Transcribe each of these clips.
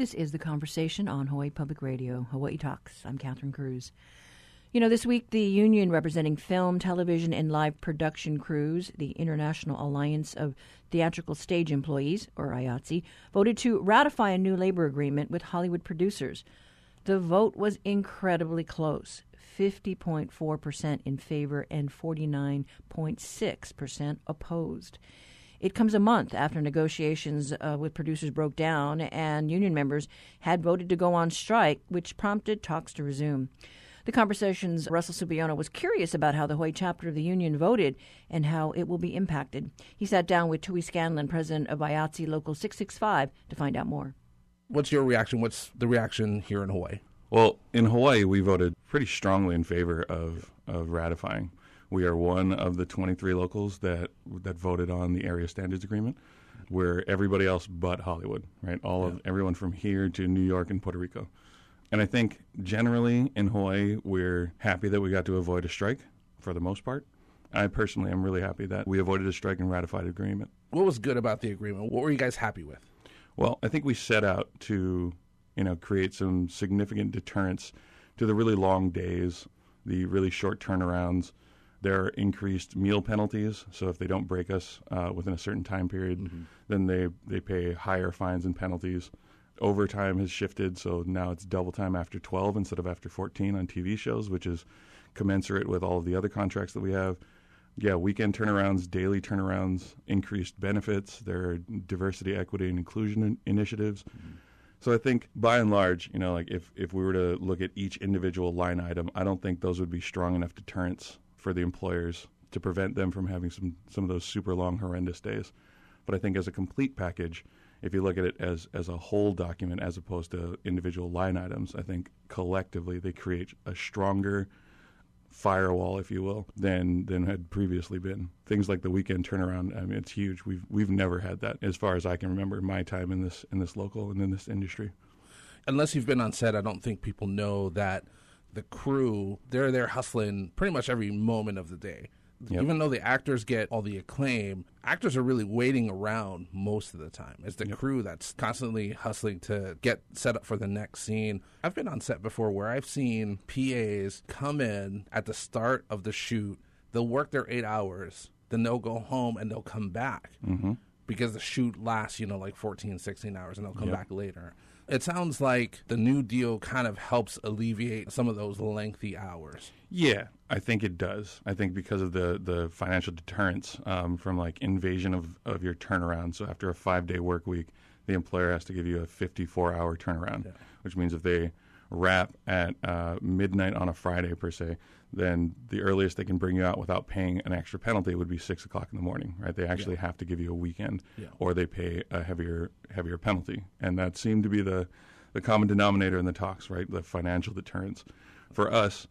This is The Conversation on Hawaii Public Radio, Hawaii Talks. I'm Catherine Cruz. You know, this week the union representing film, television, and live production crews, the International Alliance of Theatrical Stage Employees, or IATSE, voted to ratify a new labor agreement with Hollywood producers. The vote was incredibly close, 50.4% in favor and 49.6% opposed. It comes a month after negotiations with producers broke down and union members had voted to go on strike, which prompted talks to resume. The Conversation's Russell Subiono was curious about how the Hawaii chapter of the union voted and how it will be impacted. He sat down with Tui Scanlon, president of IATSE Local 665, to find out more. What's your reaction? What's the reaction here in Hawaii? Well, in Hawaii, we voted pretty strongly in favor of ratifying. We are one of the 23 locals that voted on the Area Standards Agreement, where everybody else but Hollywood, right? Everyone from here to New York and Puerto Rico. And I think generally in Hawaii, we're happy that we got to avoid a strike for the most part. I personally am really happy that we avoided a strike and ratified the agreement. What was good about the agreement? What were you guys happy with? Well, I think we set out to, create some significant deterrence to the really long days, the really short turnarounds. There are increased meal penalties, so if they don't break us within a certain time period, then they pay higher fines and penalties. Overtime has shifted, so now it's double time after 12 instead of after 14 on TV shows, which is commensurate with all of the other contracts that we have. Yeah, weekend turnarounds, daily turnarounds, increased benefits. There are diversity, equity, and inclusion initiatives. So I think by and large, if we were to look at each individual line item, I don't think those would be strong enough deterrents for the employers to prevent them from having some of those super long, horrendous days. But I think as a complete package, if you look at it as a whole document as opposed to individual line items, I think collectively they create a stronger firewall, if you will, than had previously been. Things like the weekend turnaround, I mean, it's huge. We've never had that as far as I can remember in my time in this local and in this industry. Unless you've been on set, I don't think people know that the crew, they're there hustling pretty much every moment of the day. Yep. Even though the actors get all the acclaim, actors are really waiting around most of the time. It's the crew that's constantly hustling to get set up for the next scene. I've been on set before where I've seen PAs come in at the start of the shoot. They'll work their 8 hours, then they'll go home and they'll come back because the shoot lasts, 14, 16 hours, and they'll come back later. It sounds like the New Deal kind of helps alleviate some of those lengthy hours. Yeah, I think it does. I think because of the financial deterrence from invasion of your turnaround. So after a 5-day work week, the employer has to give you a 54-hour turnaround, which means if they wrap at midnight on a Friday, per se, then the earliest they can bring you out without paying an extra penalty would be 6 o'clock in the morning, right? They actually have to give you a weekend or they pay a heavier penalty. And that seemed to be the common denominator in the talks, right? The financial deterrence. For us,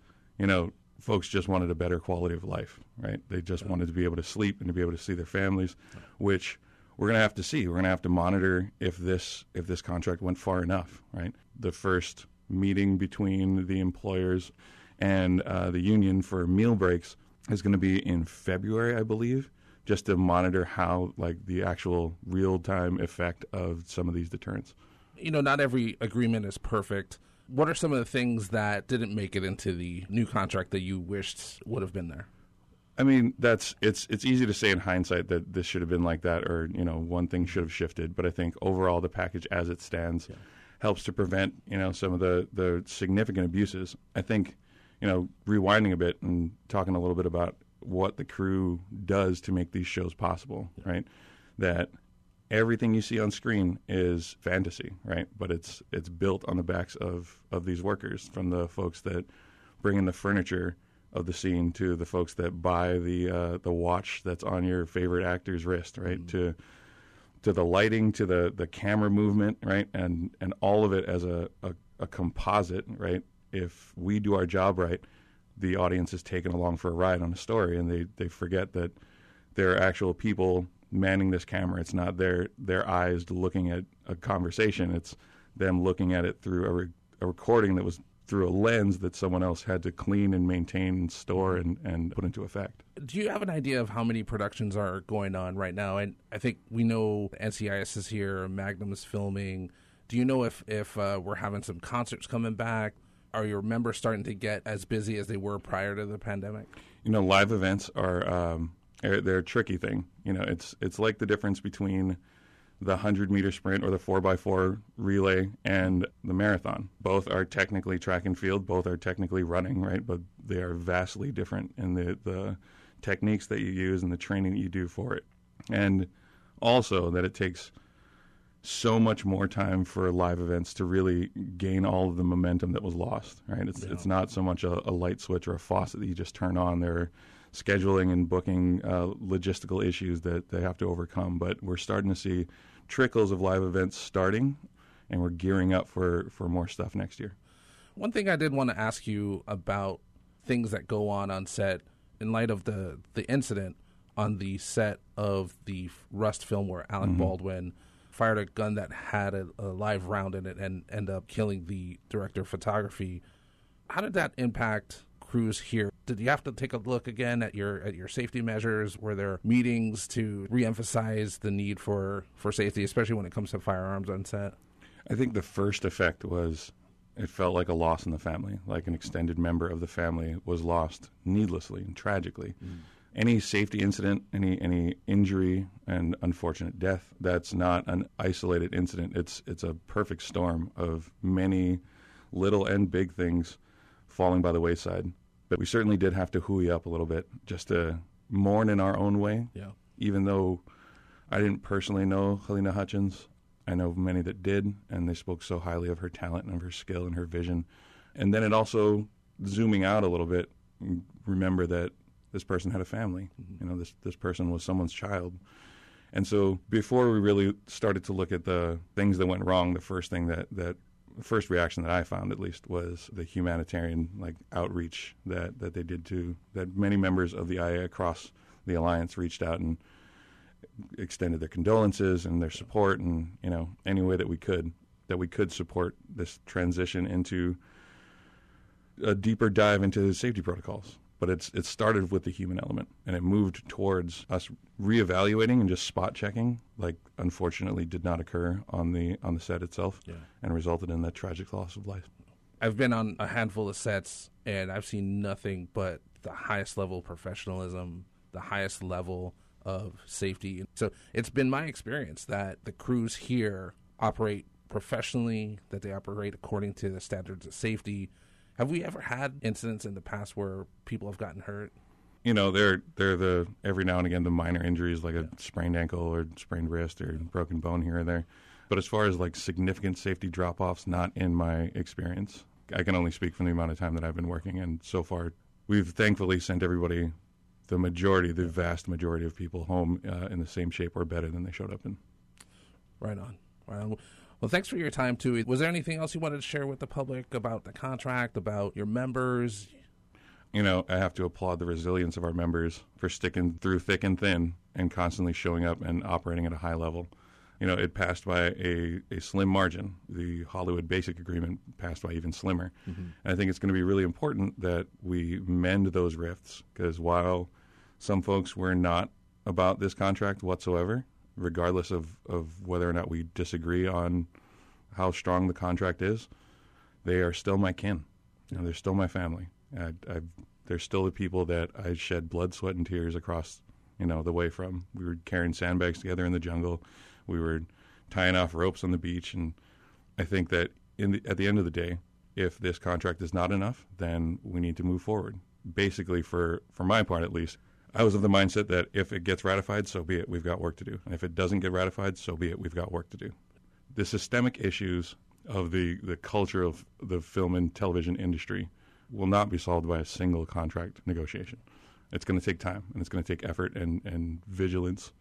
folks just wanted a better quality of life, right? They just wanted to be able to sleep and to be able to see their families, which we're going to have to see. We're going to have to monitor if this contract went far enough, right? The first meeting between the employers and the union for meal breaks is going to be in February, I believe, just to monitor how the actual real-time effect of some of these deterrents. Not every agreement is perfect. What are some of the things that didn't make it into the new contract that you wished would have been there? I mean, it's easy to say in hindsight that this should have been like that or, one thing should have shifted. But I think overall the package as it stands helps to prevent, some of the significant abuses. I think, rewinding a bit and talking a little bit about what the crew does to make these shows possible, right? That everything you see on screen is fantasy, right? But it's built on the backs of these workers, from the folks that bring in the furniture of the scene to the folks that buy the watch that's on your favorite actor's wrist, right? To the lighting, to the camera movement, right? And all of it as a composite, right? If we do our job right, the audience is taken along for a ride on a story, and they forget that there are actual people manning this camera. It's not their eyes looking at a conversation. It's them looking at it through a recording that was through a lens that someone else had to clean and maintain and store and put into effect. Do you have an idea of how many productions are going on right now? And I think we know NCIS is here, Magnum is filming, Do you know if we're having some concerts coming back? Are your members starting to get as busy as they were prior to the pandemic? You know, live events are a tricky thing. You know, it's like the difference between the 100-meter sprint or the 4x4 relay and the marathon. Both are technically track and field. Both are technically running, right? But they are vastly different in the techniques that you use and the training that you do for it. And also that it takes so much more time for live events to really gain all of the momentum that was lost, right? It's not so much a light switch or a faucet that you just turn on. There are scheduling and booking logistical issues that they have to overcome. But we're starting to see trickles of live events starting, and we're gearing up for more stuff next year. One thing I did want to ask you about things that go on set in light of the incident on the set of the Rust film where Alec Baldwin fired a gun that had a live round in it and ended up killing the director of photography. How did that impact crews here? Did you have to take a look again at your safety measures? Were there meetings to reemphasize the need for safety, especially when it comes to firearms on set? I think the first effect was it felt like a loss in the family, like an extended member of the family was lost needlessly and tragically. Mm. Any safety incident, any injury and unfortunate death, that's not an isolated incident. It's a perfect storm of many little and big things falling by the wayside. But we certainly did have to hooey up a little bit just to mourn in our own way. Yeah. Even though I didn't personally know Halyna Hutchins, I know many that did, and they spoke so highly of her talent and of her skill and her vision. And then it also, zooming out a little bit, remember that this person had a family. You know, this person was someone's child. And so before we really started to look at the things that went wrong, the first thing the first reaction that I found, at least, was the humanitarian outreach that they did that many members of the IA across the Alliance reached out and extended their condolences and their support and, you know, any way that we could support this transition into a deeper dive into the safety protocols. But it started with the human element, and it moved towards us reevaluating and just spot checking, unfortunately did not occur on the set itself, and resulted in that tragic loss of life. I've been on a handful of sets, and I've seen nothing but the highest level of professionalism, the highest level of safety. So it's been my experience that the crews here operate professionally, that they operate according to the standards of safety. Have we ever had incidents in the past where people have gotten hurt? You know, they're the every now and again the minor injuries like a sprained ankle or sprained wrist or broken bone here or there. But as far as significant safety drop-offs, not in my experience. I can only speak from the amount of time that I've been working, and so far we've thankfully sent everybody, the vast majority of people home in the same shape or better than they showed up in. Right on. Right on. Well, thanks for your time, too. Was there anything else you wanted to share with the public about the contract, about your members? You know, I have to applaud the resilience of our members for sticking through thick and thin and constantly showing up and operating at a high level. You know, it passed by a slim margin. The Hollywood Basic Agreement passed by even slimmer. Mm-hmm. And I think it's going to be really important that we mend those rifts, because while some folks were not about this contract whatsoever, regardless of whether or not we disagree on how strong the contract is, they are still my kin. You know, they're still my family. They're still the people that I shed blood, sweat, and tears across, you know, the way from. We were carrying sandbags together in the jungle. We were tying off ropes on the beach. And I think that at the end of the day, if this contract is not enough, then we need to move forward. Basically, for my part at least, I was of the mindset that if it gets ratified, so be it, we've got work to do. And if it doesn't get ratified, so be it, we've got work to do. The systemic issues of the culture of the film and television industry will not be solved by a single contract negotiation. It's going to take time, and it's going to take effort and vigilance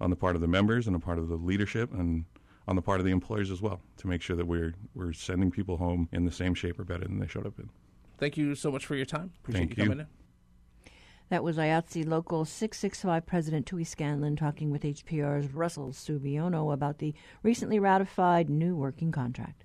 on the part of the members and on the part of the leadership and on the part of the employers as well to make sure that we're sending people home in the same shape or better than they showed up in. Thank you so much for your time. Appreciate you coming in. That was IATSE Local 665 President Tui Scanlon talking with HPR's Russell Subiono about the recently ratified new working contract.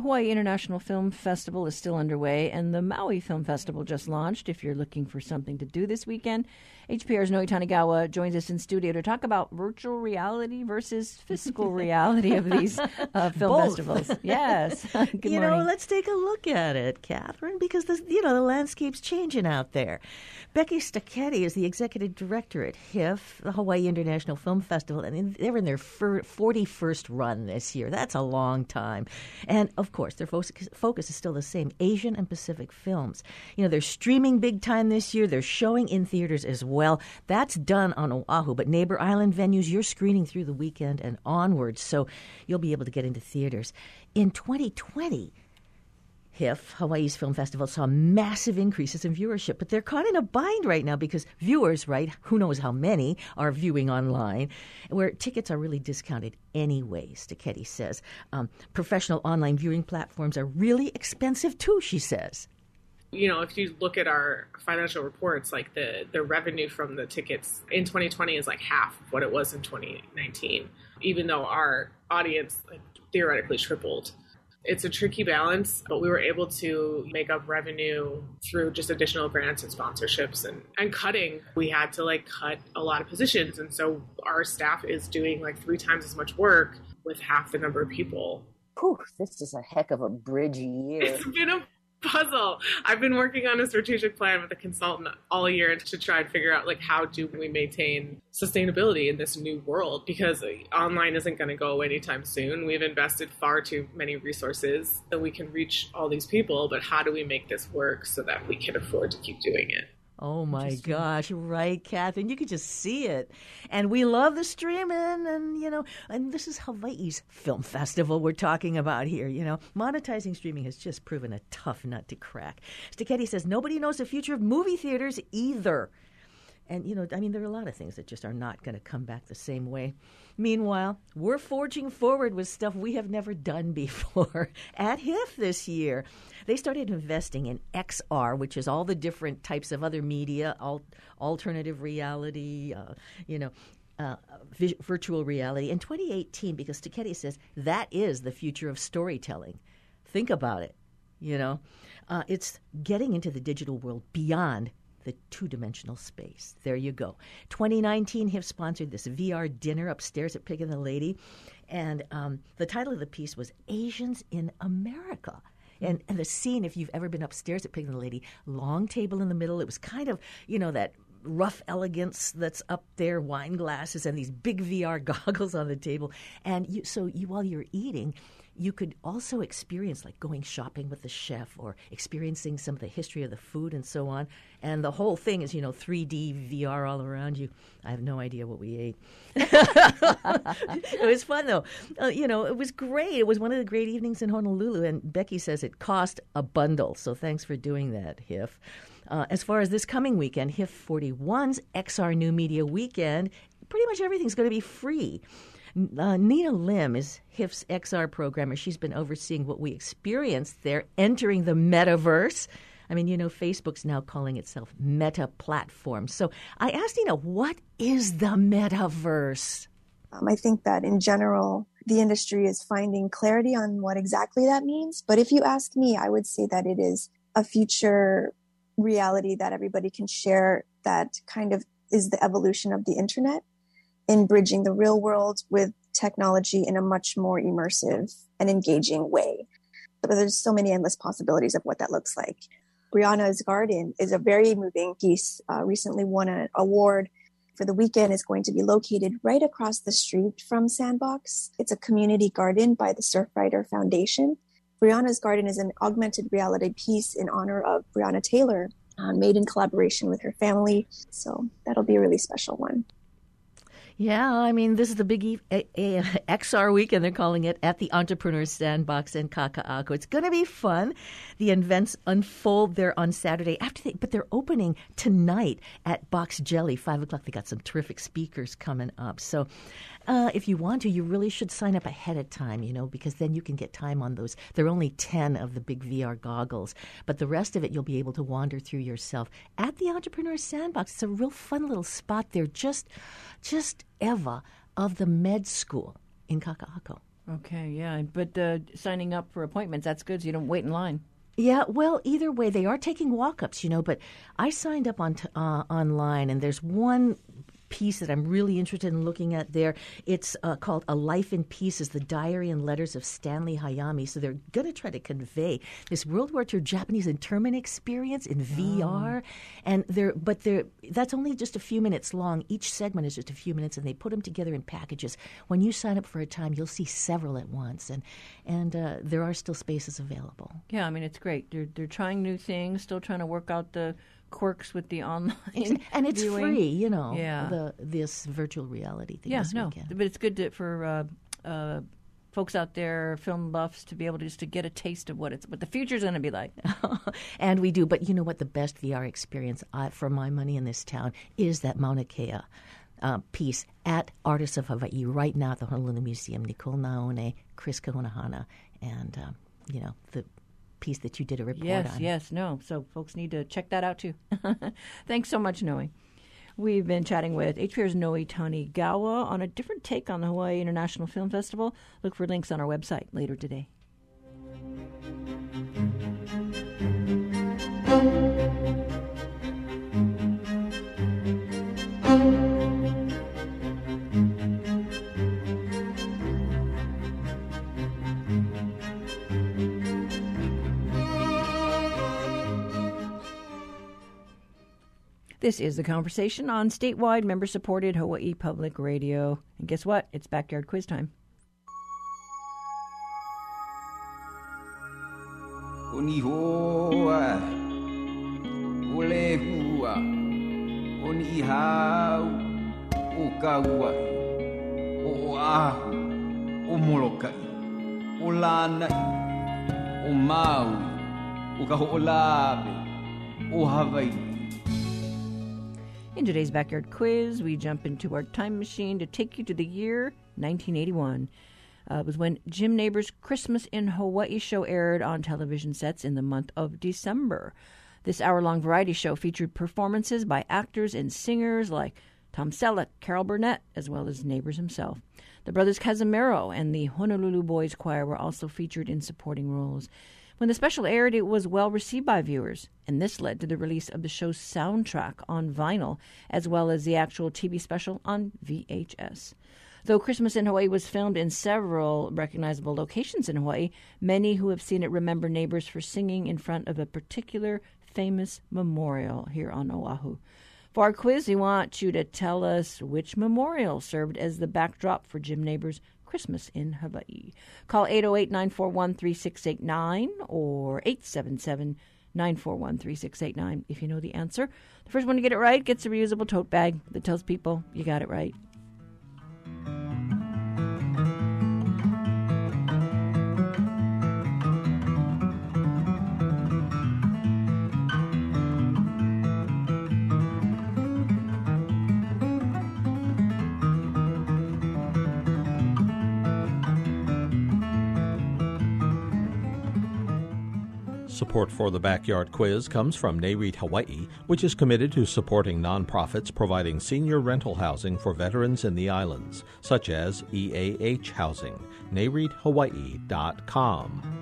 The Hawaii International Film Festival is still underway, and the Maui Film Festival just launched. If you're looking for something to do this weekend, HPR's Noe Tanigawa joins us in studio to talk about virtual reality versus physical reality of these film festivals. Yes. Good morning. Let's take a look at it, Catherine, because the landscape's changing out there. Becky Stacchetti is the executive director at HIFF, the Hawaii International Film Festival, and they're in their 41st run this year. That's a long time. And of course, their focus is still the same, Asian and Pacific films. They're streaming big time this year. They're showing in theaters as well. That's done on Oahu, but neighbor island venues, you're screening through the weekend and onwards, so you'll be able to get into theaters. In 2020, HIFF, Hawaii's Film Festival, saw massive increases in viewership, but they're caught in a bind right now because viewers, who knows how many, are viewing online, where tickets are really discounted anyways, Stacchetti says. Professional online viewing platforms are really expensive too, she says. If you look at our financial reports, like the revenue from the tickets in 2020 is like half of what it was in 2019, even though our audience theoretically tripled. It's a tricky balance, but we were able to make up revenue through just additional grants and sponsorships and cutting. We had to cut a lot of positions. And so our staff is doing 3 times as much work with half the number of people. Whew, this is a heck of a bridge year. It's been a puzzle. I've been working on a strategic plan with a consultant all year to try and figure out how do we maintain sustainability in this new world, because online isn't going to go away anytime soon. We've invested far too many resources that we can reach all these people, but how do we make this work so that we can afford to keep doing it? Oh, my gosh. Right, Catherine. You could just see it. And we love the streaming. And this is Hawaii's Film Festival we're talking about here. Monetizing streaming has just proven a tough nut to crack. Stacchetti says nobody knows the future of movie theaters either. And, there are a lot of things that just are not going to come back the same way. Meanwhile, we're forging forward with stuff we have never done before at HIFF this year. They started investing in XR, which is all the different types of other media, alternative reality, virtual reality. In 2018, because Stacchetti says that is the future of storytelling. Think about it, It's getting into the digital world beyond the two-dimensional space. There you go. 2019, HIFF sponsored this VR dinner upstairs at Pig and the Lady. And the title of the piece was Asians in America. And the scene, if you've ever been upstairs at Pig and the Lady, long table in the middle. It was kind of, that rough elegance that's up there, wine glasses and these big VR goggles on the table. And so while you're eating, you could also experience going shopping with the chef or experiencing some of the history of the food and so on. And the whole thing is, 3D VR all around you. I have no idea what we ate. It was fun, though. It was great. It was one of the great evenings in Honolulu. And Becky says it cost a bundle. So thanks for doing that, HIFF. As far as this coming weekend, HIFF 41's XR New Media Weekend, pretty much everything's going to be free. Nina Lim is HIFF's XR programmer. She's been overseeing what we experienced there, entering the metaverse. Facebook's now calling itself Meta Platform. So I asked Nina, what is the metaverse? I think that in general, the industry is finding clarity on what exactly that means. But if you ask me, I would say that it is a future reality that everybody can share that kind of is the evolution of the internet, in bridging the real world with technology in a much more immersive and engaging way. But there's so many endless possibilities of what that looks like. Brianna's Garden is a very moving piece, recently won an award for the weekend. It's going to be located right across the street from Sandbox. It's a community garden by the Surfrider Foundation. Brianna's Garden is an augmented reality piece in honor of Brianna Taylor, made in collaboration with her family. So that'll be a really special one. Yeah, this is the big XR weekend, they're calling it, at the Entrepreneur's Sandbox in Kaka'ako. It's going to be fun. The events unfold there on Saturday, but they're opening tonight at Box Jelly, 5 o'clock. They got some terrific speakers coming up. So if you want to, you really should sign up ahead of time, because then you can get time on those. There are only 10 of the big VR goggles, but the rest of it you'll be able to wander through yourself at the Entrepreneur's Sandbox. It's a real fun little spot there, just Eva of the med school in Kaka'ako. Okay, yeah. But signing up for appointments, that's good so you don't wait in line. Yeah, well, either way, they are taking walk-ups, you know, but I signed up on online, and there's one piece that I'm really interested in looking at there. It's called A Life in Pieces, The Diary and Letters of Stanley Hayami. So they're going to try to convey this World War II Japanese internment experience in VR. And that's only just a few minutes long. Each segment is just a few minutes, and they put them together in packages. When you sign up for a time, you'll see several at once, and there are still spaces available. Yeah, I mean, it's great. They're trying new things, still trying to work out the quirks with the online and it's viewing. Free, you know. Yeah. This virtual reality thing. Yeah, but it's good for folks out there, film buffs, to be able to just to get a taste of what the future's going to be like. And we do, but you know what? The best VR experience for my money in this town is that Mauna Kea piece at Artists of Hawaii right now at the Honolulu Museum. Nicole Naone, Chris Kahunahana, and the piece that you did a report on. So folks need to check that out too. Thanks so much, Noe. We've been chatting with HPR's Noe Tanigawa on a different take on the Hawaii International Film Festival. Look for links on our website later today. This is The Conversation on statewide member-supported Hawaii Public Radio. And guess what? It's backyard quiz time. In today's Backyard Quiz, we jump into our time machine to take you to the year 1981. It was when Jim Nabors' Christmas in Hawaii show aired on television sets in the month of December. This hour-long variety show featured performances by actors and singers like Tom Selleck, Carol Burnett, as well as Nabors himself. The brothers Casimiro and the Honolulu Boys Choir were also featured in supporting roles. When the special aired, it was well received by viewers, and this led to the release of the show's soundtrack on vinyl, as well as the actual TV special on VHS. Though Christmas in Hawaii was filmed in several recognizable locations in Hawaii, many who have seen it remember Nabors for singing in front of a particular famous memorial here on Oahu. For our quiz, we want you to tell us which memorial served as the backdrop for Jim Nabors' Christmas in Hawaii. Call 808-941-3689 or 877-941-3689 if you know the answer. The first one to get it right gets a reusable tote bag that tells people you got it right. Support for the Backyard Quiz comes from NAREIT Hawaii, which is committed to supporting nonprofits providing senior rental housing for veterans in the islands, such as EAH housing. NAREITHawaii.com.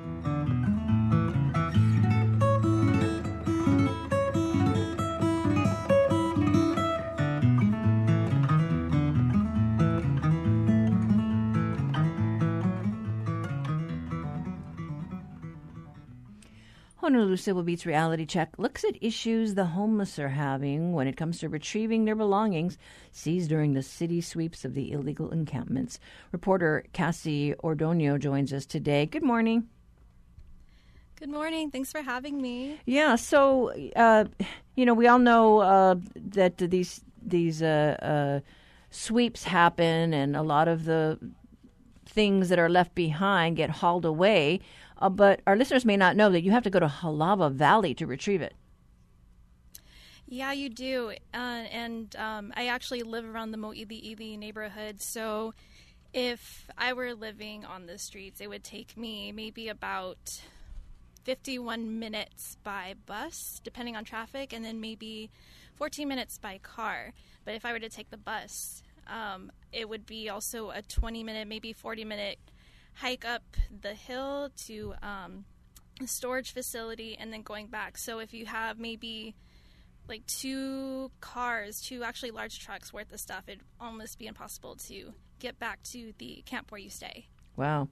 Honolulu Civil Beats Reality Check looks at issues the homeless are having when it comes to retrieving their belongings seized during the city sweeps of the illegal encampments. Reporter Cassie Ordonio joins us today. Good morning. Good morning. Thanks for having me. Yeah, so, we all know that these sweeps happen, and a lot of the things that are left behind get hauled away. But our listeners may not know that you have to go to Halawa Valley to retrieve it. Yeah, you do. And I actually live around the Mo'ili'ili neighborhood. So if I were living on the streets, it would take me maybe about 51 minutes by bus, depending on traffic, and then maybe 14 minutes by car. But if I were to take the bus, it would be also a 20-minute, maybe 40-minute hike up the hill to a storage facility and then going back. So if you have maybe like two large trucks worth of stuff, it'd almost be impossible to get back to the camp where you stay. Wow.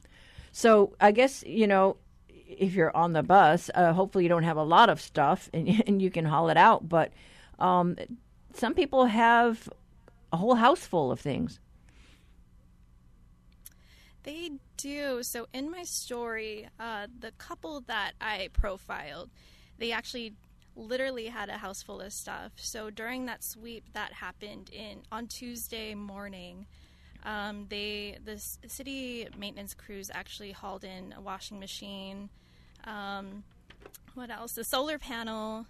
So I guess, if you're on the bus, hopefully you don't have a lot of stuff and you can haul it out. But some people have a whole house full of things. They do. So in my story, the couple that I profiled, they actually literally had a house full of stuff. So during that sweep that happened on Tuesday morning, the city maintenance crews actually hauled in a washing machine. What else? A solar panel,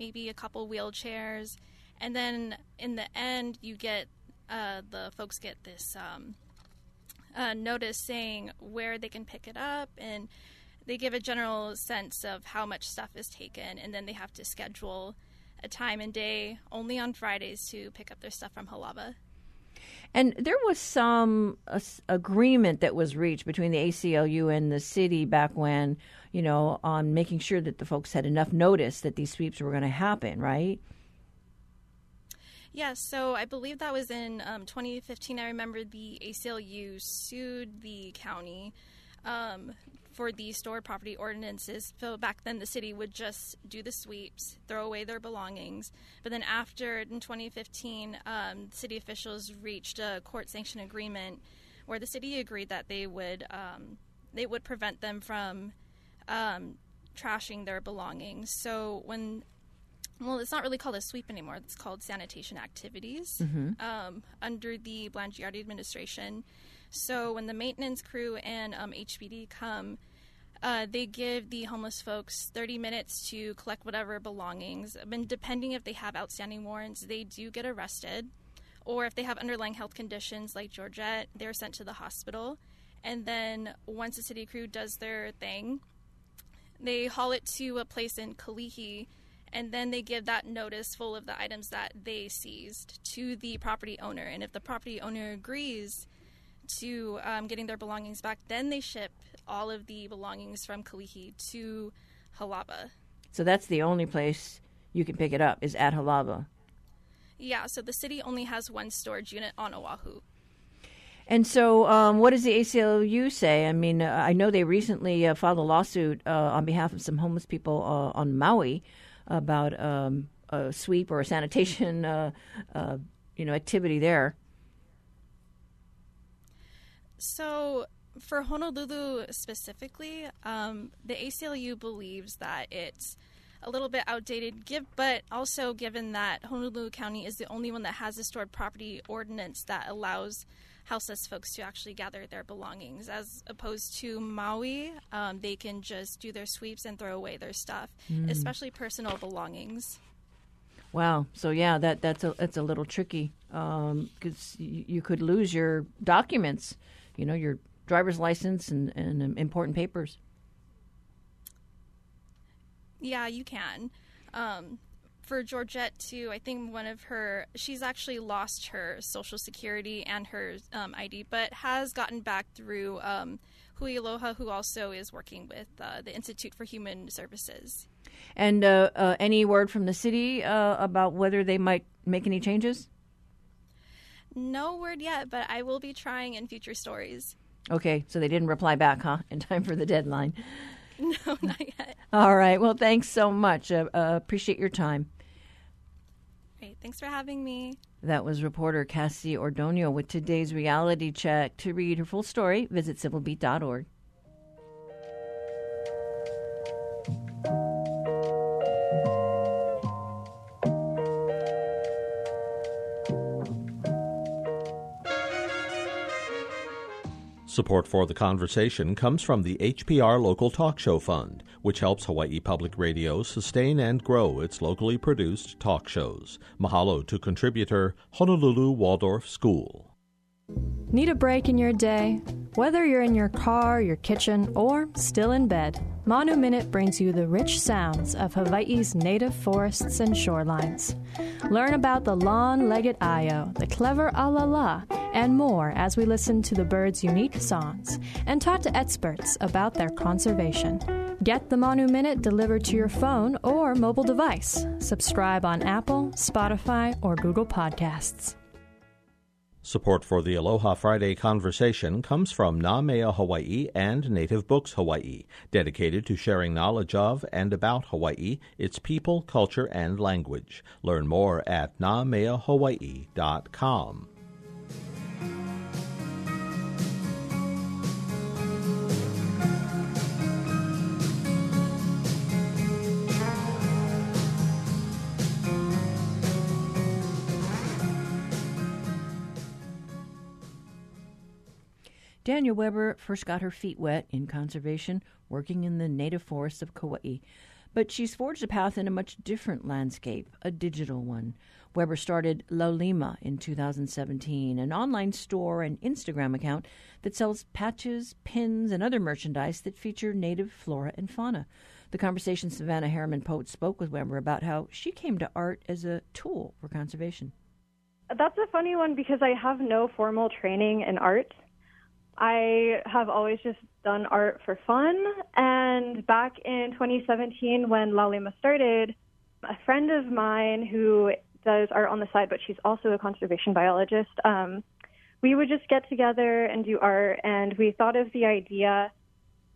maybe a couple wheelchairs. And then in the end, you get the folks get this notice saying where they can pick it up, and they give a general sense of how much stuff is taken, and then they have to schedule a time and day only on Fridays to pick up their stuff from Halawa. And there was some agreement that was reached between the ACLU and the city back when, on making sure that the folks had enough notice that these sweeps were going to happen, right? Yeah, so I believe that was in 2015. I remember the ACLU sued the county for the stored property ordinances. So back then the city would just do the sweeps, throw away their belongings. But then after, in 2015, city officials reached a court-sanctioned agreement where the city agreed that they would prevent them from trashing their belongings. So when... Well, it's not really called a sweep anymore. It's called sanitation activities under the Blangiardi administration. So when the maintenance crew and HPD come, they give the homeless folks 30 minutes to collect whatever belongings. I mean, depending if they have outstanding warrants, they do get arrested. Or if they have underlying health conditions like Georgette, they're sent to the hospital. And then once the city crew does their thing, they haul it to a place in Kalihi. And then they give that notice full of the items that they seized to the property owner. And if the property owner agrees to getting their belongings back, then they ship all of the belongings from Kalihi to Halawa. So that's the only place you can pick it up is at Halawa. Yeah, so the city only has one storage unit on Oahu. And so what does the ACLU say? I mean, I know they recently filed a lawsuit on behalf of some homeless people on Maui about a sweep or a sanitation, activity there. So for Honolulu specifically, the ACLU believes that it's a little bit outdated, but also given that Honolulu County is the only one that has a stored property ordinance that allows houseless folks to actually gather their belongings, as opposed to Maui, they can just do their sweeps and throw away their stuff, especially personal belongings. Wow. So yeah, that's a little tricky because you could lose your documents, your driver's license and important papers. Yeah, you can. For Georgette, too, I think she's actually lost her Social Security and her ID, but has gotten back through Hui Aloha, who also is working with the Institute for Human Services. And any word from the city about whether they might make any changes? No word yet, but I will be trying in future stories. Okay, so they didn't reply back, huh, in time for the deadline. No, not yet. All right. Well, thanks so much. Appreciate your time. Great. Thanks for having me. That was reporter Cassie Ordonio with today's Reality Check. To read her full story, visit civilbeat.org. Support for The Conversation comes from the HPR Local Talk Show Fund, which helps Hawaii Public Radio sustain and grow its locally produced talk shows. Mahalo to contributor Honolulu Waldorf School. Need a break in your day? Whether you're in your car, your kitchen, or still in bed, Manu Minute brings you the rich sounds of Hawaii's native forests and shorelines. Learn about the long-legged ayo, the clever alala, and more as we listen to the birds' unique songs and talk to experts about their conservation. Get the Manu Minute delivered to your phone or mobile device. Subscribe on Apple, Spotify, or Google Podcasts. Support for the Aloha Friday conversation comes from Nāmea Hawaii and Native Books Hawaii, dedicated to sharing knowledge of and about Hawaii, its people, culture, and language. Learn more at nāmeahawaii.com. Daniel Weber first got her feet wet in conservation, working in the native forests of Kauai. But she's forged a path in a much different landscape, a digital one. Weber started Laulima in 2017, an online store and Instagram account that sells patches, pins, and other merchandise that feature native flora and fauna. The conversation Savannah Harriman-Pote spoke with Weber about how she came to art as a tool for conservation. That's a funny one because I have no formal training in art. I have always just done art for fun, and back in 2017 when Laulima started, a friend of mine who does art on the side, but she's also a conservation biologist, we would just get together and do art, and we thought of the idea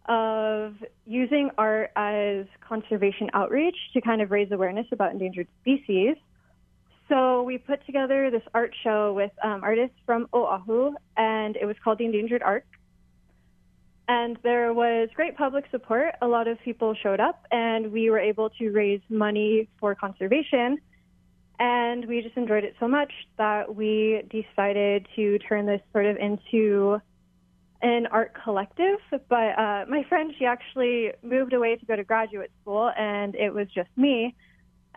of using art as conservation outreach to kind of raise awareness about endangered species. So we put together this art show with artists from Oahu, and it was called the Endangered Arc. And there was great public support. A lot of people showed up, and we were able to raise money for conservation. And we just enjoyed it so much that we decided to turn this sort of into an art collective. But my friend, she actually moved away to go to graduate school, and it was just me.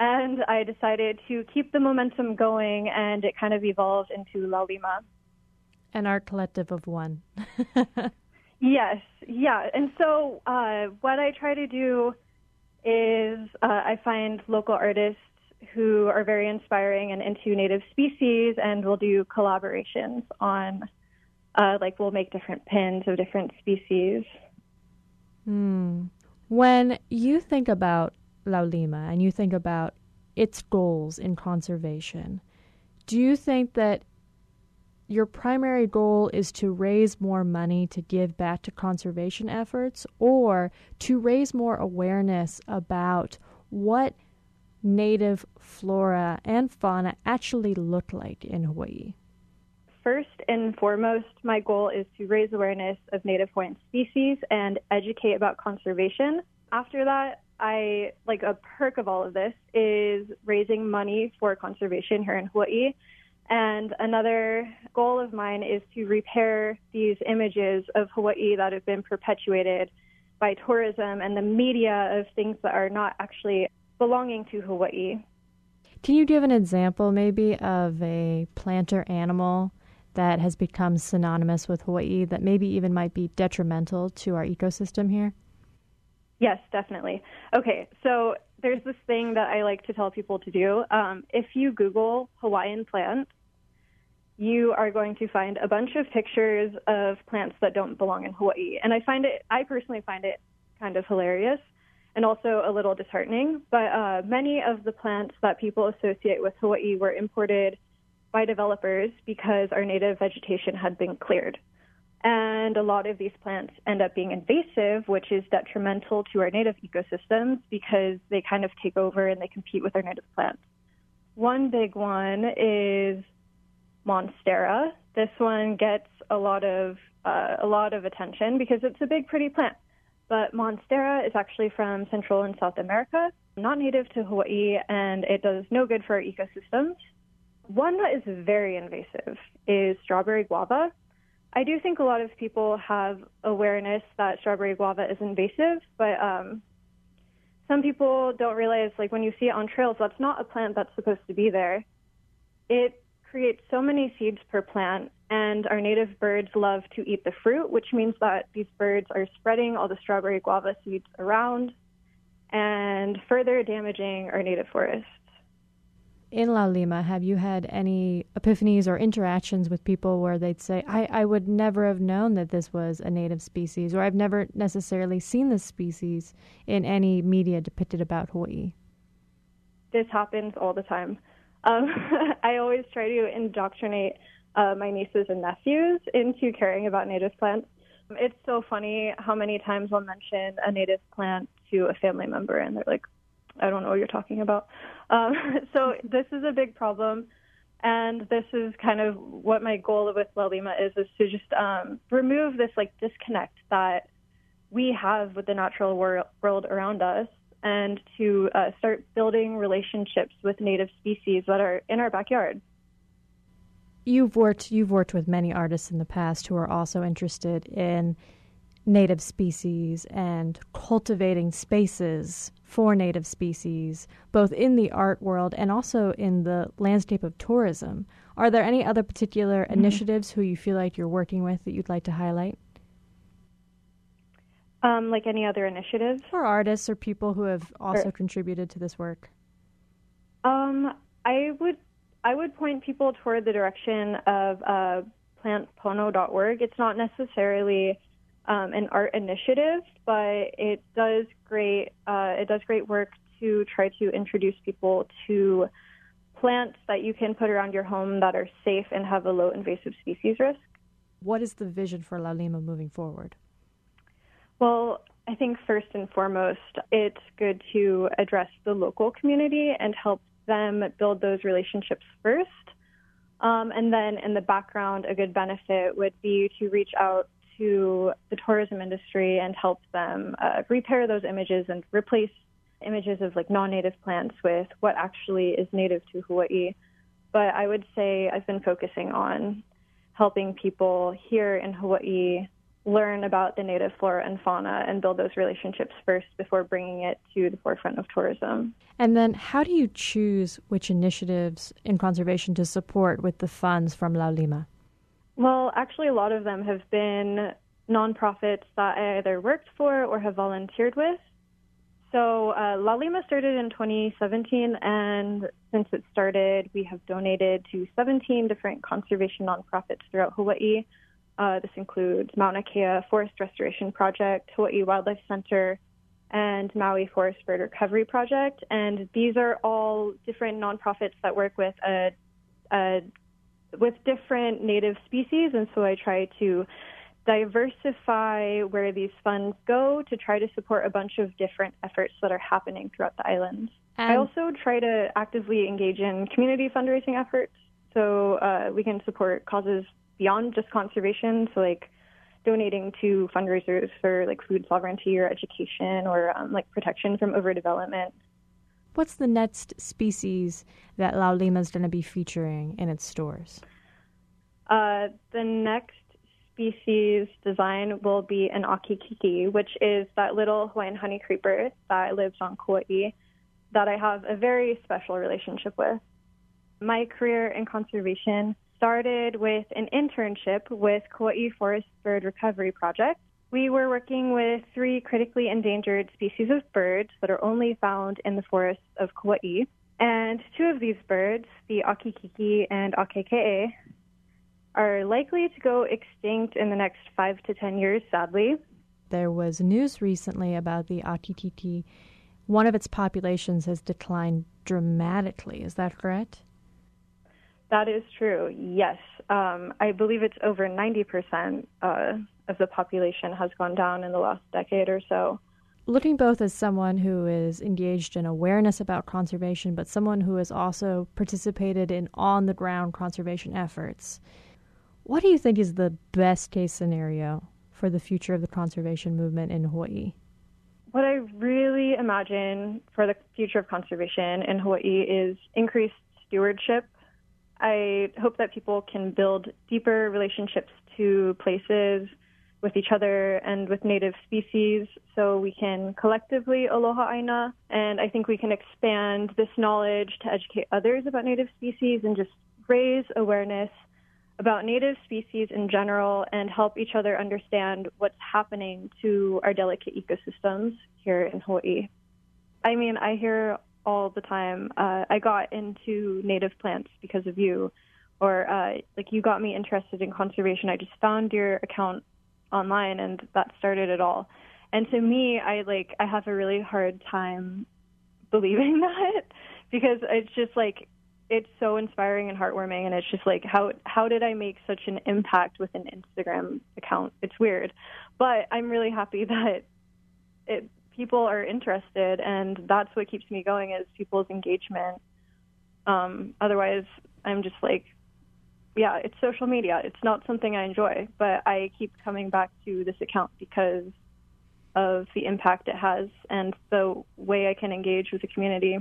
And I decided to keep the momentum going, and it kind of evolved into Laulima. An art collective of one. Yes, yeah. And so what I try to do is I find local artists who are very inspiring and into native species, and we'll do collaborations on, we'll make different pins of different species. Mm. When you think about Laulima and you think about its goals in conservation, do you think that your primary goal is to raise more money to give back to conservation efforts, or to raise more awareness about what native flora and fauna actually look like in Hawaii? First and foremost, my goal is to raise awareness of native Hawaiian species and educate about conservation. After that, a perk of all of this is raising money for conservation here in Hawaii. And another goal of mine is to repair these images of Hawaii that have been perpetuated by tourism and the media of things that are not actually belonging to Hawaii. Can you give an example maybe of a plant or animal that has become synonymous with Hawaii that maybe even might be detrimental to our ecosystem here? Yes, definitely. Okay, so there's this thing that I like to tell people to do. If you Google Hawaiian plants, you are going to find a bunch of pictures of plants that don't belong in Hawaii. And I personally find it kind of hilarious and also a little disheartening. But many of the plants that people associate with Hawaii were imported by developers because our native vegetation had been cleared. And a lot of these plants end up being invasive, which is detrimental to our native ecosystems because they kind of take over and they compete with our native plants. One big one is Monstera. This one gets a lot of attention because it's a big, pretty plant. But Monstera is actually from Central and South America, not native to Hawaii, and it does no good for our ecosystems. One that is very invasive is strawberry guava. I do think a lot of people have awareness that strawberry guava is invasive, but some people don't realize, when you see it on trails, that's not a plant that's supposed to be there. It creates so many seeds per plant, and our native birds love to eat the fruit, which means that these birds are spreading all the strawberry guava seeds around and further damaging our native forests. in Laulima, have you had any epiphanies or interactions with people where they'd say, I would never have known that this was a native species, or I've never necessarily seen this species in any media depicted about Hawaii? This happens all the time. I always try to indoctrinate my nieces and nephews into caring about native plants. It's so funny how many times I'll mention a native plant to a family member, and they're like, I don't know what you're talking about. So this is a big problem, and this is kind of what my goal with Laulima is to just remove this like disconnect that we have with the natural world around us, and to start building relationships with native species that are in our backyard. You've worked with many artists in the past who are also interested in native species and cultivating spaces for native species, both in the art world and also in the landscape of tourism. Are there any other particular initiatives who you feel like you're working with that you'd like to highlight? Like any other initiatives? Or artists or people who have also contributed to this work? I would point people toward the direction of plantpono.org. It's not necessarily an art initiative, but it does great work to try to introduce people to plants that you can put around your home that are safe and have a low invasive species risk. What is the vision for Laulima moving forward? Well, I think first and foremost, it's good to address the local community and help them build those relationships first. And then in the background, a good benefit would be to reach out to the tourism industry and help them repair those images and replace images of like non-native plants with what actually is native to Hawaii. But I would say I've been focusing on helping people here in Hawaii learn about the native flora and fauna and build those relationships first before bringing it to the forefront of tourism. And then how do you choose which initiatives in conservation to support with the funds from Laulima? Well, actually, a lot of them have been nonprofits that I either worked for or have volunteered with. So Laulima started in 2017, and since it started, we have donated to 17 different conservation nonprofits throughout Hawaii. This includes Mauna Kea Forest Restoration Project, Hawaii Wildlife Center, and Maui Forest Bird Recovery Project. And these are all different nonprofits that work with different native species. And so I try to diversify where these funds go to try to support a bunch of different efforts that are happening throughout the island. I also try to actively engage in community fundraising efforts so we can support causes beyond just conservation, so like donating to fundraisers for like food sovereignty or education or like protection from overdevelopment. What's the next species that Laulima is going to be featuring in its stores? The next species design will be an Akikiki, which is that little Hawaiian honey creeper that lives on Kauai that I have a very special relationship with. My career in conservation started with an internship with Kauai Forest Bird Recovery Project. We were working with 3 critically endangered species of birds that are only found in the forests of Kauai. And 2 of these birds, the Akikiki and Akekeke, are likely to go extinct in the next 5 to 10 years, sadly. There was news recently about the Akikiki. One of its populations has declined dramatically. Is that correct? That is true, yes. I believe it's over 90% of the population has gone down in the last decade or so. Looking both as someone who is engaged in awareness about conservation, but someone who has also participated in on-the-ground conservation efforts, what do you think is the best-case scenario for the future of the conservation movement in Hawaii? What I really imagine for the future of conservation in Hawaii is increased stewardship. I hope that people can build deeper relationships to places with each other and with native species so we can collectively aloha aina. And I think we can expand this knowledge to educate others about native species and just raise awareness about native species in general and help each other understand what's happening to our delicate ecosystems here in Hawaii. I mean, I hear all the time. I got into native plants because of you, or like you got me interested in conservation. I just found your account online, and that started it all. And to me, I have a really hard time believing that, because it's just like, it's so inspiring and heartwarming, and it's just like, how did I make such an impact with an Instagram account? It's weird, but I'm really happy that people are interested, and that's what keeps me going, is people's engagement. Otherwise, I'm just like, yeah, it's social media. It's not something I enjoy, but I keep coming back to this account because of the impact it has and the way I can engage with the community.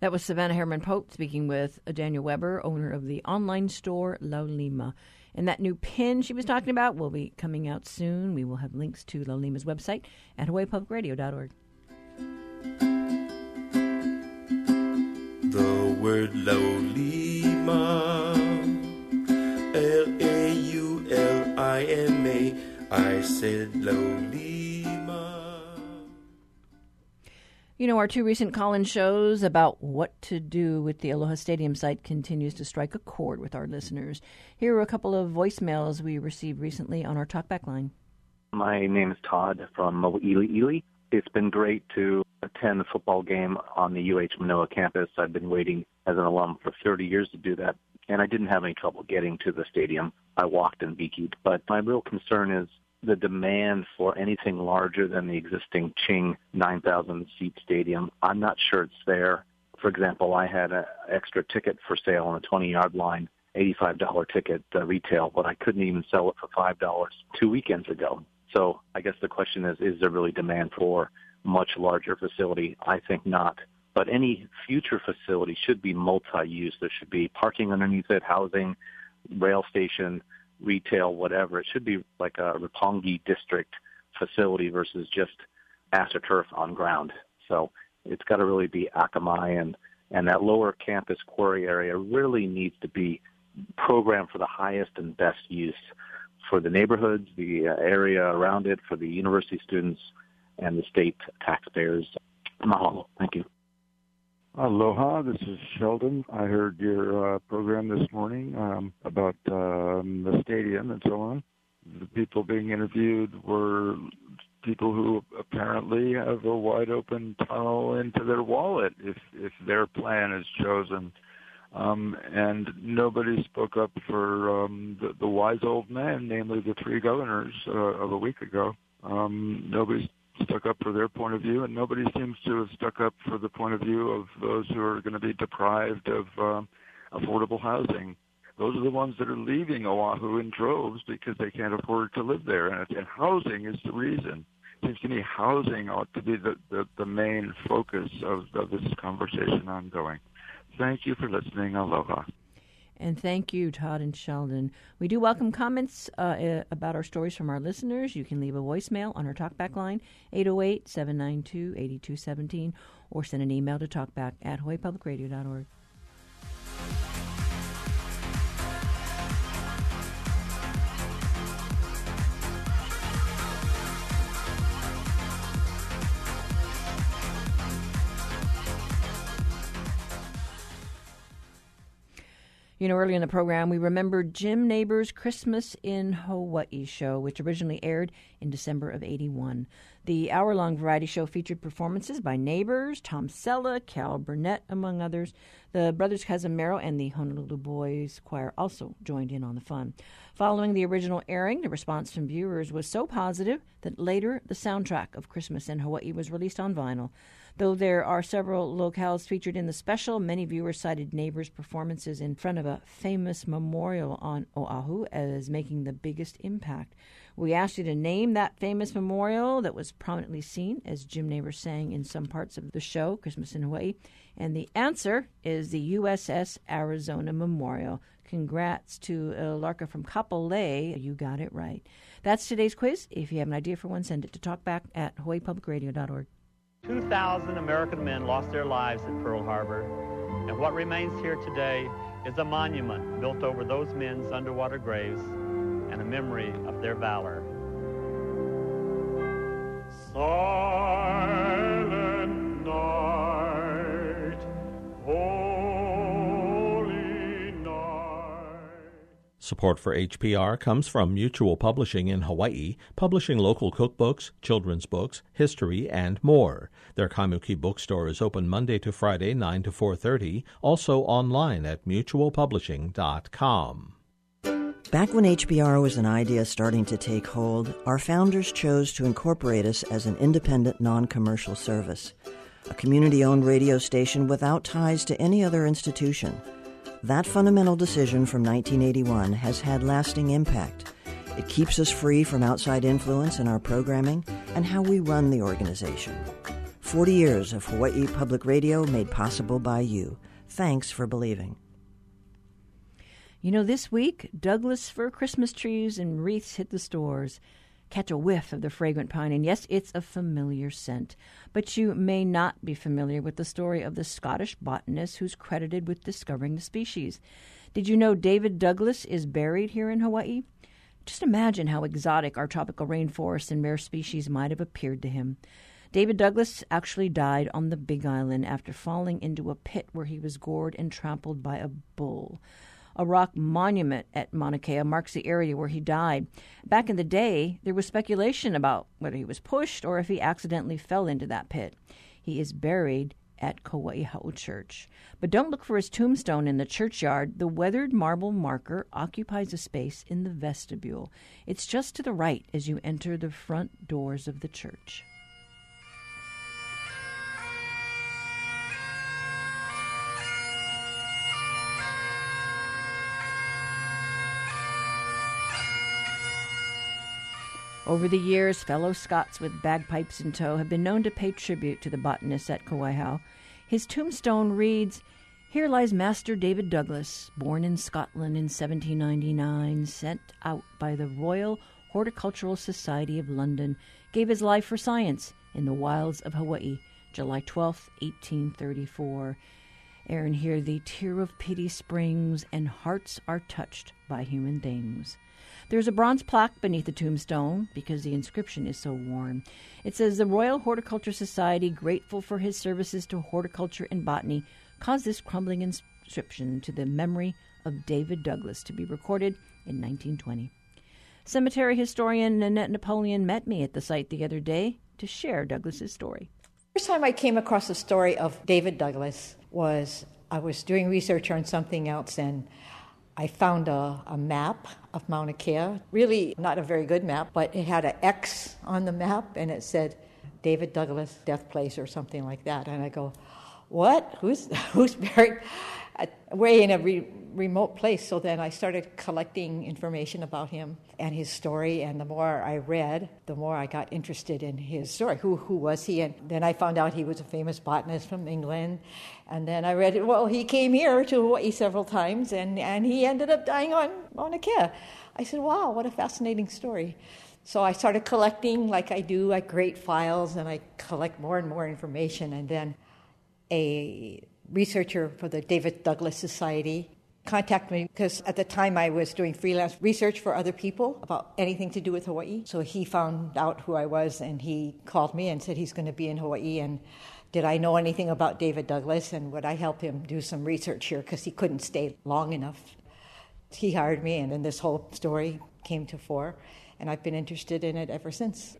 That was Savannah Harriman-Pote speaking with Daniel Weber, owner of the online store Laulima. And that new pin she was talking about will be coming out soon. We will have links to Laulima's website at hawaiipublicradio.org. The word Laulima, Laulima, I said Laulima. You know, our two recent call-in shows about what to do with the Aloha Stadium site continues to strike a chord with our listeners. Here are a couple of voicemails we received recently on our talkback line. My name is Todd from Mo'ili'ili. It's been great to attend the football game on the UH Manoa campus. I've been waiting as an alum for 30 years to do that, and I didn't have any trouble getting to the stadium. I walked and beekeeped, but my real concern is the demand for anything larger than the existing Ching 9,000-seat stadium. I'm not sure it's there. For example, I had an extra ticket for sale on the 20-yard line, $85 ticket retail, but I couldn't even sell it for $5 two weekends ago. So I guess the question is there really demand for much larger facility? I think not. But any future facility should be multi-use. There should be parking underneath it, housing, rail station, retail, whatever. It should be like a Roppongi district facility versus just AstroTurf on ground. So it's got to really be Akamai, and that lower campus quarry area really needs to be programmed for the highest and best use for the neighborhoods, the area around it, for the university students, and the state taxpayers. Mahalo. Thank you. Aloha, this is Sheldon. I heard your program this morning about the stadium and so on. The people being interviewed were people who apparently have a wide-open tunnel into their wallet if their plan is chosen. And nobody spoke up for the wise old man, namely the three governors of a week ago. Nobody stuck up for their point of view, and nobody seems to have stuck up for the point of view of those who are going to be deprived of affordable housing. Those are the ones that are leaving Oahu in droves because they can't afford to live there, and housing is the reason. It seems to me housing ought to be the main focus of this conversation ongoing. Thank you for listening. Aloha. And thank you, Todd and Sheldon. We do welcome comments about our stories from our listeners. You can leave a voicemail on our talkback line, 808-792-8217, or send an email to talkback at hawaiipublicradio.org. You know, early in the program, we remembered Jim Nabors' Christmas in Hawaii show, which originally aired in December of '81. The hour-long variety show featured performances by Nabors, Tom Selleck, Carol Burnett, among others. The brothers Casimiro and the Honolulu Boys Choir also joined in on the fun. Following the original airing, the response from viewers was so positive that later the soundtrack of Christmas in Hawaii was released on vinyl. Though there are several locales featured in the special, many viewers cited Nabors' performances in front of a famous memorial on Oahu as making the biggest impact. We asked you to name that famous memorial that was prominently seen as Jim Nabors sang in some parts of the show, Christmas in Hawaii, and the answer is the USS Arizona Memorial. Congrats to Larka from Kapolei. You got it right. That's today's quiz. If you have an idea for one, send it to talkback at hawaiipublicradio.org. 2,000 American men lost their lives at Pearl Harbor, and what remains here today is a monument built over those men's underwater graves and a memory of their valor. Silent Support for HPR comes from Mutual Publishing in Hawaii, publishing local cookbooks, children's books, history, and more. Their Kamuki bookstore is open Monday to Friday, 9 to 4:30, also online at mutualpublishing.com. Back when HBR was an idea starting to take hold, our founders chose to incorporate us as an independent, non-commercial service, a community-owned radio station without ties to any other institution. That fundamental decision from 1981 has had lasting impact. It keeps us free from outside influence in our programming and how we run the organization. 40 years of Hawaii Public Radio made possible by you. Thanks for believing. You know, this week, Douglas fir Christmas trees and wreaths hit the stores. Catch a whiff of the fragrant pine, and yes, it's a familiar scent. But you may not be familiar with the story of the Scottish botanist who's credited with discovering the species. Did you know David Douglas is buried here in Hawaii? Just imagine how exotic our tropical rainforests and rare species might have appeared to him. David Douglas actually died on the Big Island after falling into a pit where he was gored and trampled by a bull. A rock monument at Mauna Kea marks the area where he died. Back in the day, there was speculation about whether he was pushed or if he accidentally fell into that pit. He is buried at Kawaiaha'o Church. But don't look for his tombstone in the churchyard. The weathered marble marker occupies a space in the vestibule. It's just to the right as you enter the front doors of the church. Over the years, fellow Scots with bagpipes in tow have been known to pay tribute to the botanist at Kauai. His tombstone reads, "Here lies Master David Douglas, born in Scotland in 1799, sent out by the Royal Horticultural Society of London, gave his life for science in the wilds of Hawaii, July 12, 1834. And here the tear of pity springs, and hearts are touched by human things." There's a bronze plaque beneath the tombstone because the inscription is so worn. It says, "The Royal Horticultural Society, grateful for his services to horticulture and botany, caused this crumbling inscription to the memory of David Douglas to be recorded in 1920. Cemetery historian Nanette Napoleon met me at the site the other day to share Douglas's story. First time I came across the story of David Douglas was I was doing research on something else, and I found a map of Mauna Kea, really not a very good map, but it had an X on the map, and it said David Douglas death place or something like that. And I go, what? Who's buried way in a remote place? So then I started collecting information about him and his story, and the more I read, the more I got interested in his story. Who was he? And then I found out he was a famous botanist from England, and then I read, well, he came here to Hawaii several times, and he ended up dying on Mauna Kea. I said, wow, what a fascinating story. So I started collecting like I do. I create files, and I collect more and more information, and then a researcher for the David Douglas Society contacted me because at the time I was doing freelance research for other people about anything to do with Hawaii. So he found out who I was, and he called me and said he's going to be in Hawaii, and did I know anything about David Douglas, and would I help him do some research here because he couldn't stay long enough. He hired me, and then this whole story came to fore, and I've been interested in it ever since.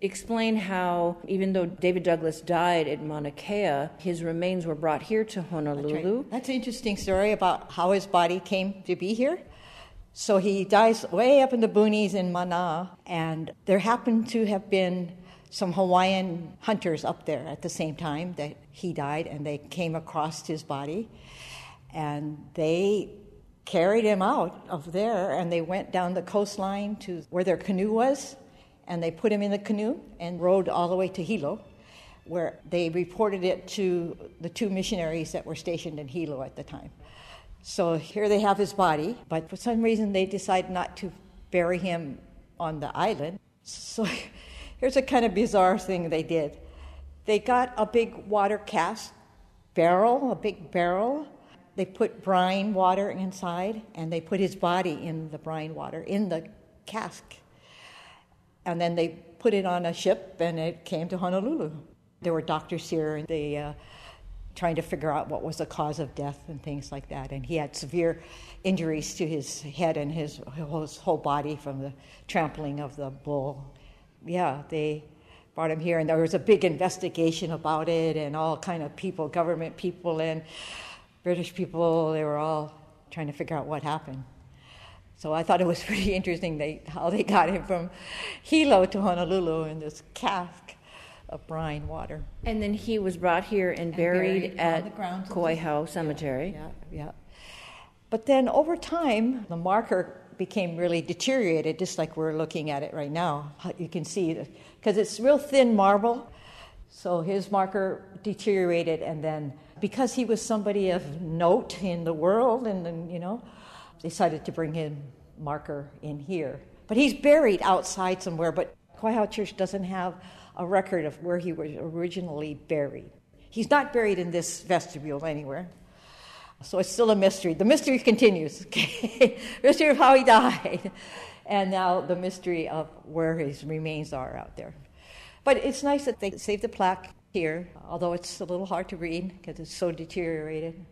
Explain how, even though David Douglas died at Mauna Kea, his remains were brought here to Honolulu. That's right. That's an interesting story about how his body came to be here. So he dies way up in the boonies in Mana'a, and there happened to have been some Hawaiian hunters up there at the same time that he died, and they came across his body, and they carried him out of there, and they went down the coastline to where their canoe was, and they put him in the canoe and rowed all the way to Hilo, where they reported it to the two missionaries that were stationed in Hilo at the time. So here they have his body, but for some reason they decide not to bury him on the island. So here's a kind of bizarre thing they did. They got a big water cask barrel, a big barrel. They put brine water inside, and they put his body in the brine water, in the cask. And then they put it on a ship, and it came to Honolulu. There were doctors here, and they trying to figure out what was the cause of death and things like that. And he had severe injuries to his head and his whole body from the trampling of the bull. Yeah, they brought him here, and there was a big investigation about it, and all kind of people, government people and British people, they were all trying to figure out what happened. So I thought it was pretty interesting how they got him from Hilo to Honolulu in this cask of brine water. And then he was brought here and buried at Kawaiaha'o Cemetery. Yeah. But then over time, the marker became really deteriorated, just like we're looking at it right now. You can see, because it's real thin marble, so his marker deteriorated, and then because he was somebody of note in the world, and then, decided to bring his marker in here. But he's buried outside somewhere, but Kawaiaha'o Church doesn't have a record of where he was originally buried. He's not buried in this vestibule anywhere. So it's still a mystery. The mystery continues. Okay? Mystery of how he died. And now the mystery of where his remains are out there. But it's nice that they saved the plaque here, although it's a little hard to read because it's so deteriorated.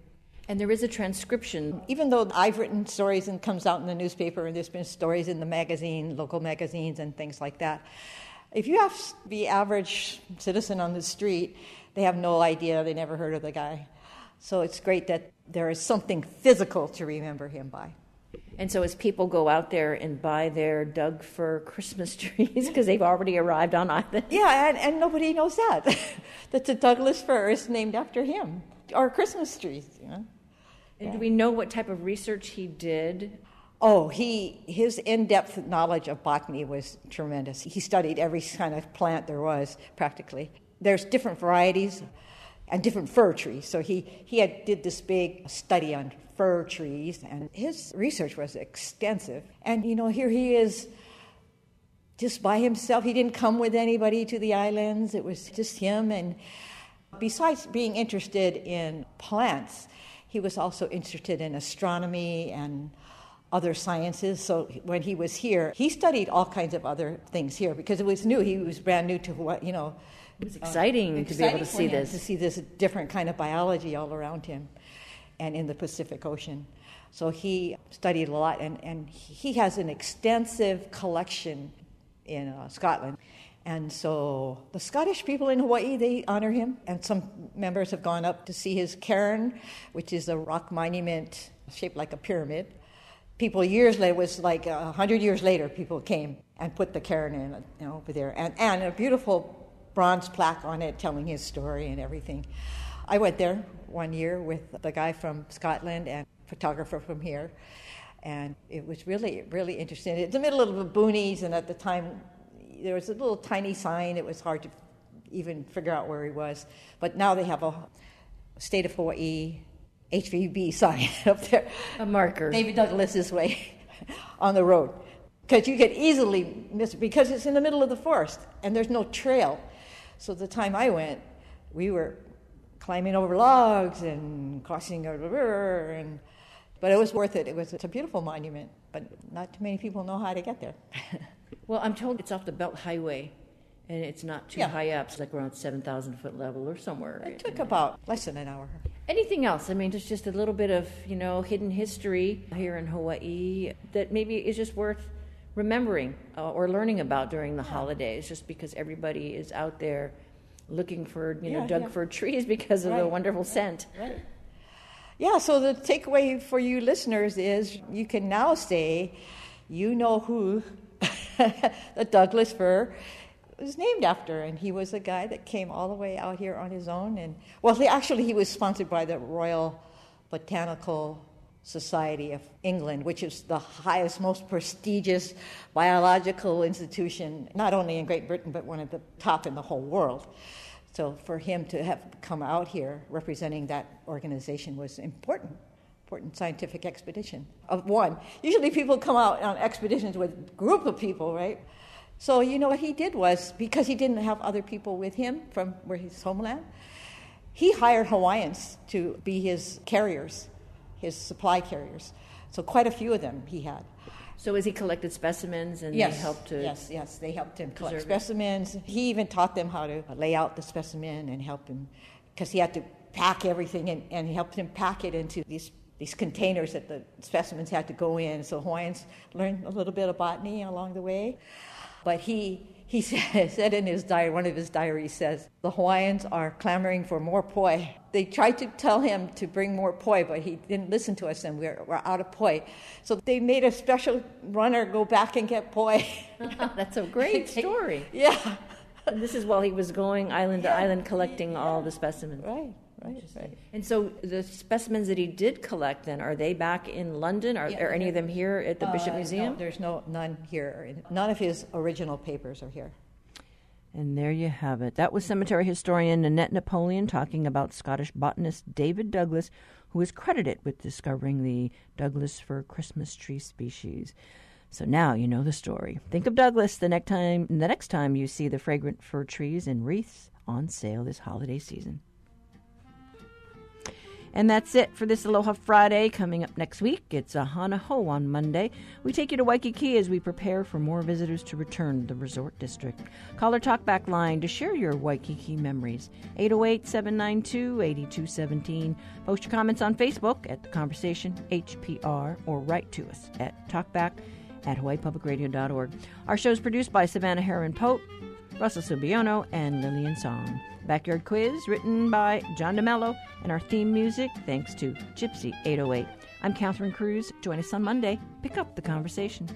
And there is a transcription. Even though I've written stories and comes out in the newspaper, and there's been stories in the magazine, local magazines and things like that, if you ask the average citizen on the street, they have no idea. They never heard of the guy. So it's great that there is something physical to remember him by. And so as people go out there and buy their Doug fir Christmas trees, because they've already arrived on island. Yeah, and nobody knows that. That the Douglas fir is named after him, or Christmas trees, And do we know what type of research he did? Oh, his in-depth knowledge of botany was tremendous. He studied every kind of plant there was, practically. There's different varieties and different fir trees. So he did this big study on fir trees, and his research was extensive. And, here he is just by himself. He didn't come with anybody to the islands. It was just him. And besides being interested in plants, he was also interested in astronomy and other sciences. So when he was here, he studied all kinds of other things here because it was new. He was brand new to what, It was exciting to be able to see this. To see this different kind of biology all around him and in the Pacific Ocean. So he studied a lot, and he has an extensive collection in Scotland. And so the Scottish people in Hawaii, they honor him, and some members have gone up to see his cairn, which is a rock monument shaped like a pyramid. People years later, it was like 100 years later, people came and put the cairn in over there, and a beautiful bronze plaque on it telling his story and everything. I went there one year with the guy from Scotland and a photographer from here, and it was really, really interesting. It's in the middle of the boonies, and at the time there was a little tiny sign. It was hard to even figure out where he was, but now they have a State of Hawaii HVB sign up there. A marker. David Douglas this way on the road, because you could easily miss it because it's in the middle of the forest and there's no trail. So the time I went, we were climbing over logs and crossing a river, but it was worth it. It's a beautiful monument, but not too many people know how to get there. Well, I'm told it's off the Belt Highway, and it's not too high up. It's like around 7,000-foot level or somewhere. It took about less than an hour. Anything else? I mean, there's just a little bit of, hidden history here in Hawaii that maybe is just worth remembering or learning about during the holidays, just because everybody is out there looking for, Doug fir trees because of the wonderful scent. Right. Yeah, so the takeaway for you listeners is you can now say, who the Douglas fir was named after, and he was a guy that came all the way out here on his own. And he was sponsored by the Royal Botanical Society of England, which is the highest, most prestigious biological institution, not only in Great Britain, but one of the top in the whole world. So for him to have come out here representing that organization was important scientific expedition of one. Usually people come out on expeditions with a group of people, right? So what he did was, because he didn't have other people with him from where his homeland, he hired Hawaiians to be his carriers, his supply carriers. So quite a few of them he had. So as he collected specimens and they helped to... Yes, they helped him collect specimens. He even taught them how to lay out the specimen and help him because he had to pack everything, and he helped him pack it into these containers that the specimens had to go in. So Hawaiians learned a little bit of botany along the way. But he said in his diary, one of his diaries says, the Hawaiians are clamoring for more poi. They tried to tell him to bring more poi, but he didn't listen to us, and we're out of poi. So they made a special runner go back and get poi. That's a great story. Yeah. And this is while he was going island to island collecting all the specimens. Right. And so the specimens that he did collect, then, are they back in London? Are any of them here at the Bishop Museum? No, there's none here. None of his original papers are here. And there you have it. That was cemetery historian Nanette Napoleon talking about Scottish botanist David Douglas, who is credited with discovering the Douglas fir Christmas tree species. So now you know the story. Think of Douglas the next time you see the fragrant fir trees and wreaths on sale this holiday season. And that's it for this Aloha Friday. Coming up next week, it's a Hanaho on Monday. We take you to Waikiki as we prepare for more visitors to return to the resort district. Call our talkback line to share your Waikiki memories. 808-792-8217. Post your comments on Facebook at The Conversation HPR, or write to us at talkback@hawaiipublicradio.org. Our show is produced by Savannah Harriman-Pote, Russell Subiono, and Lillian Song. Backyard Quiz, written by John DeMello, and our theme music, thanks to Gypsy 808. I'm Catherine Cruz. Join us on Monday. Pick up the conversation.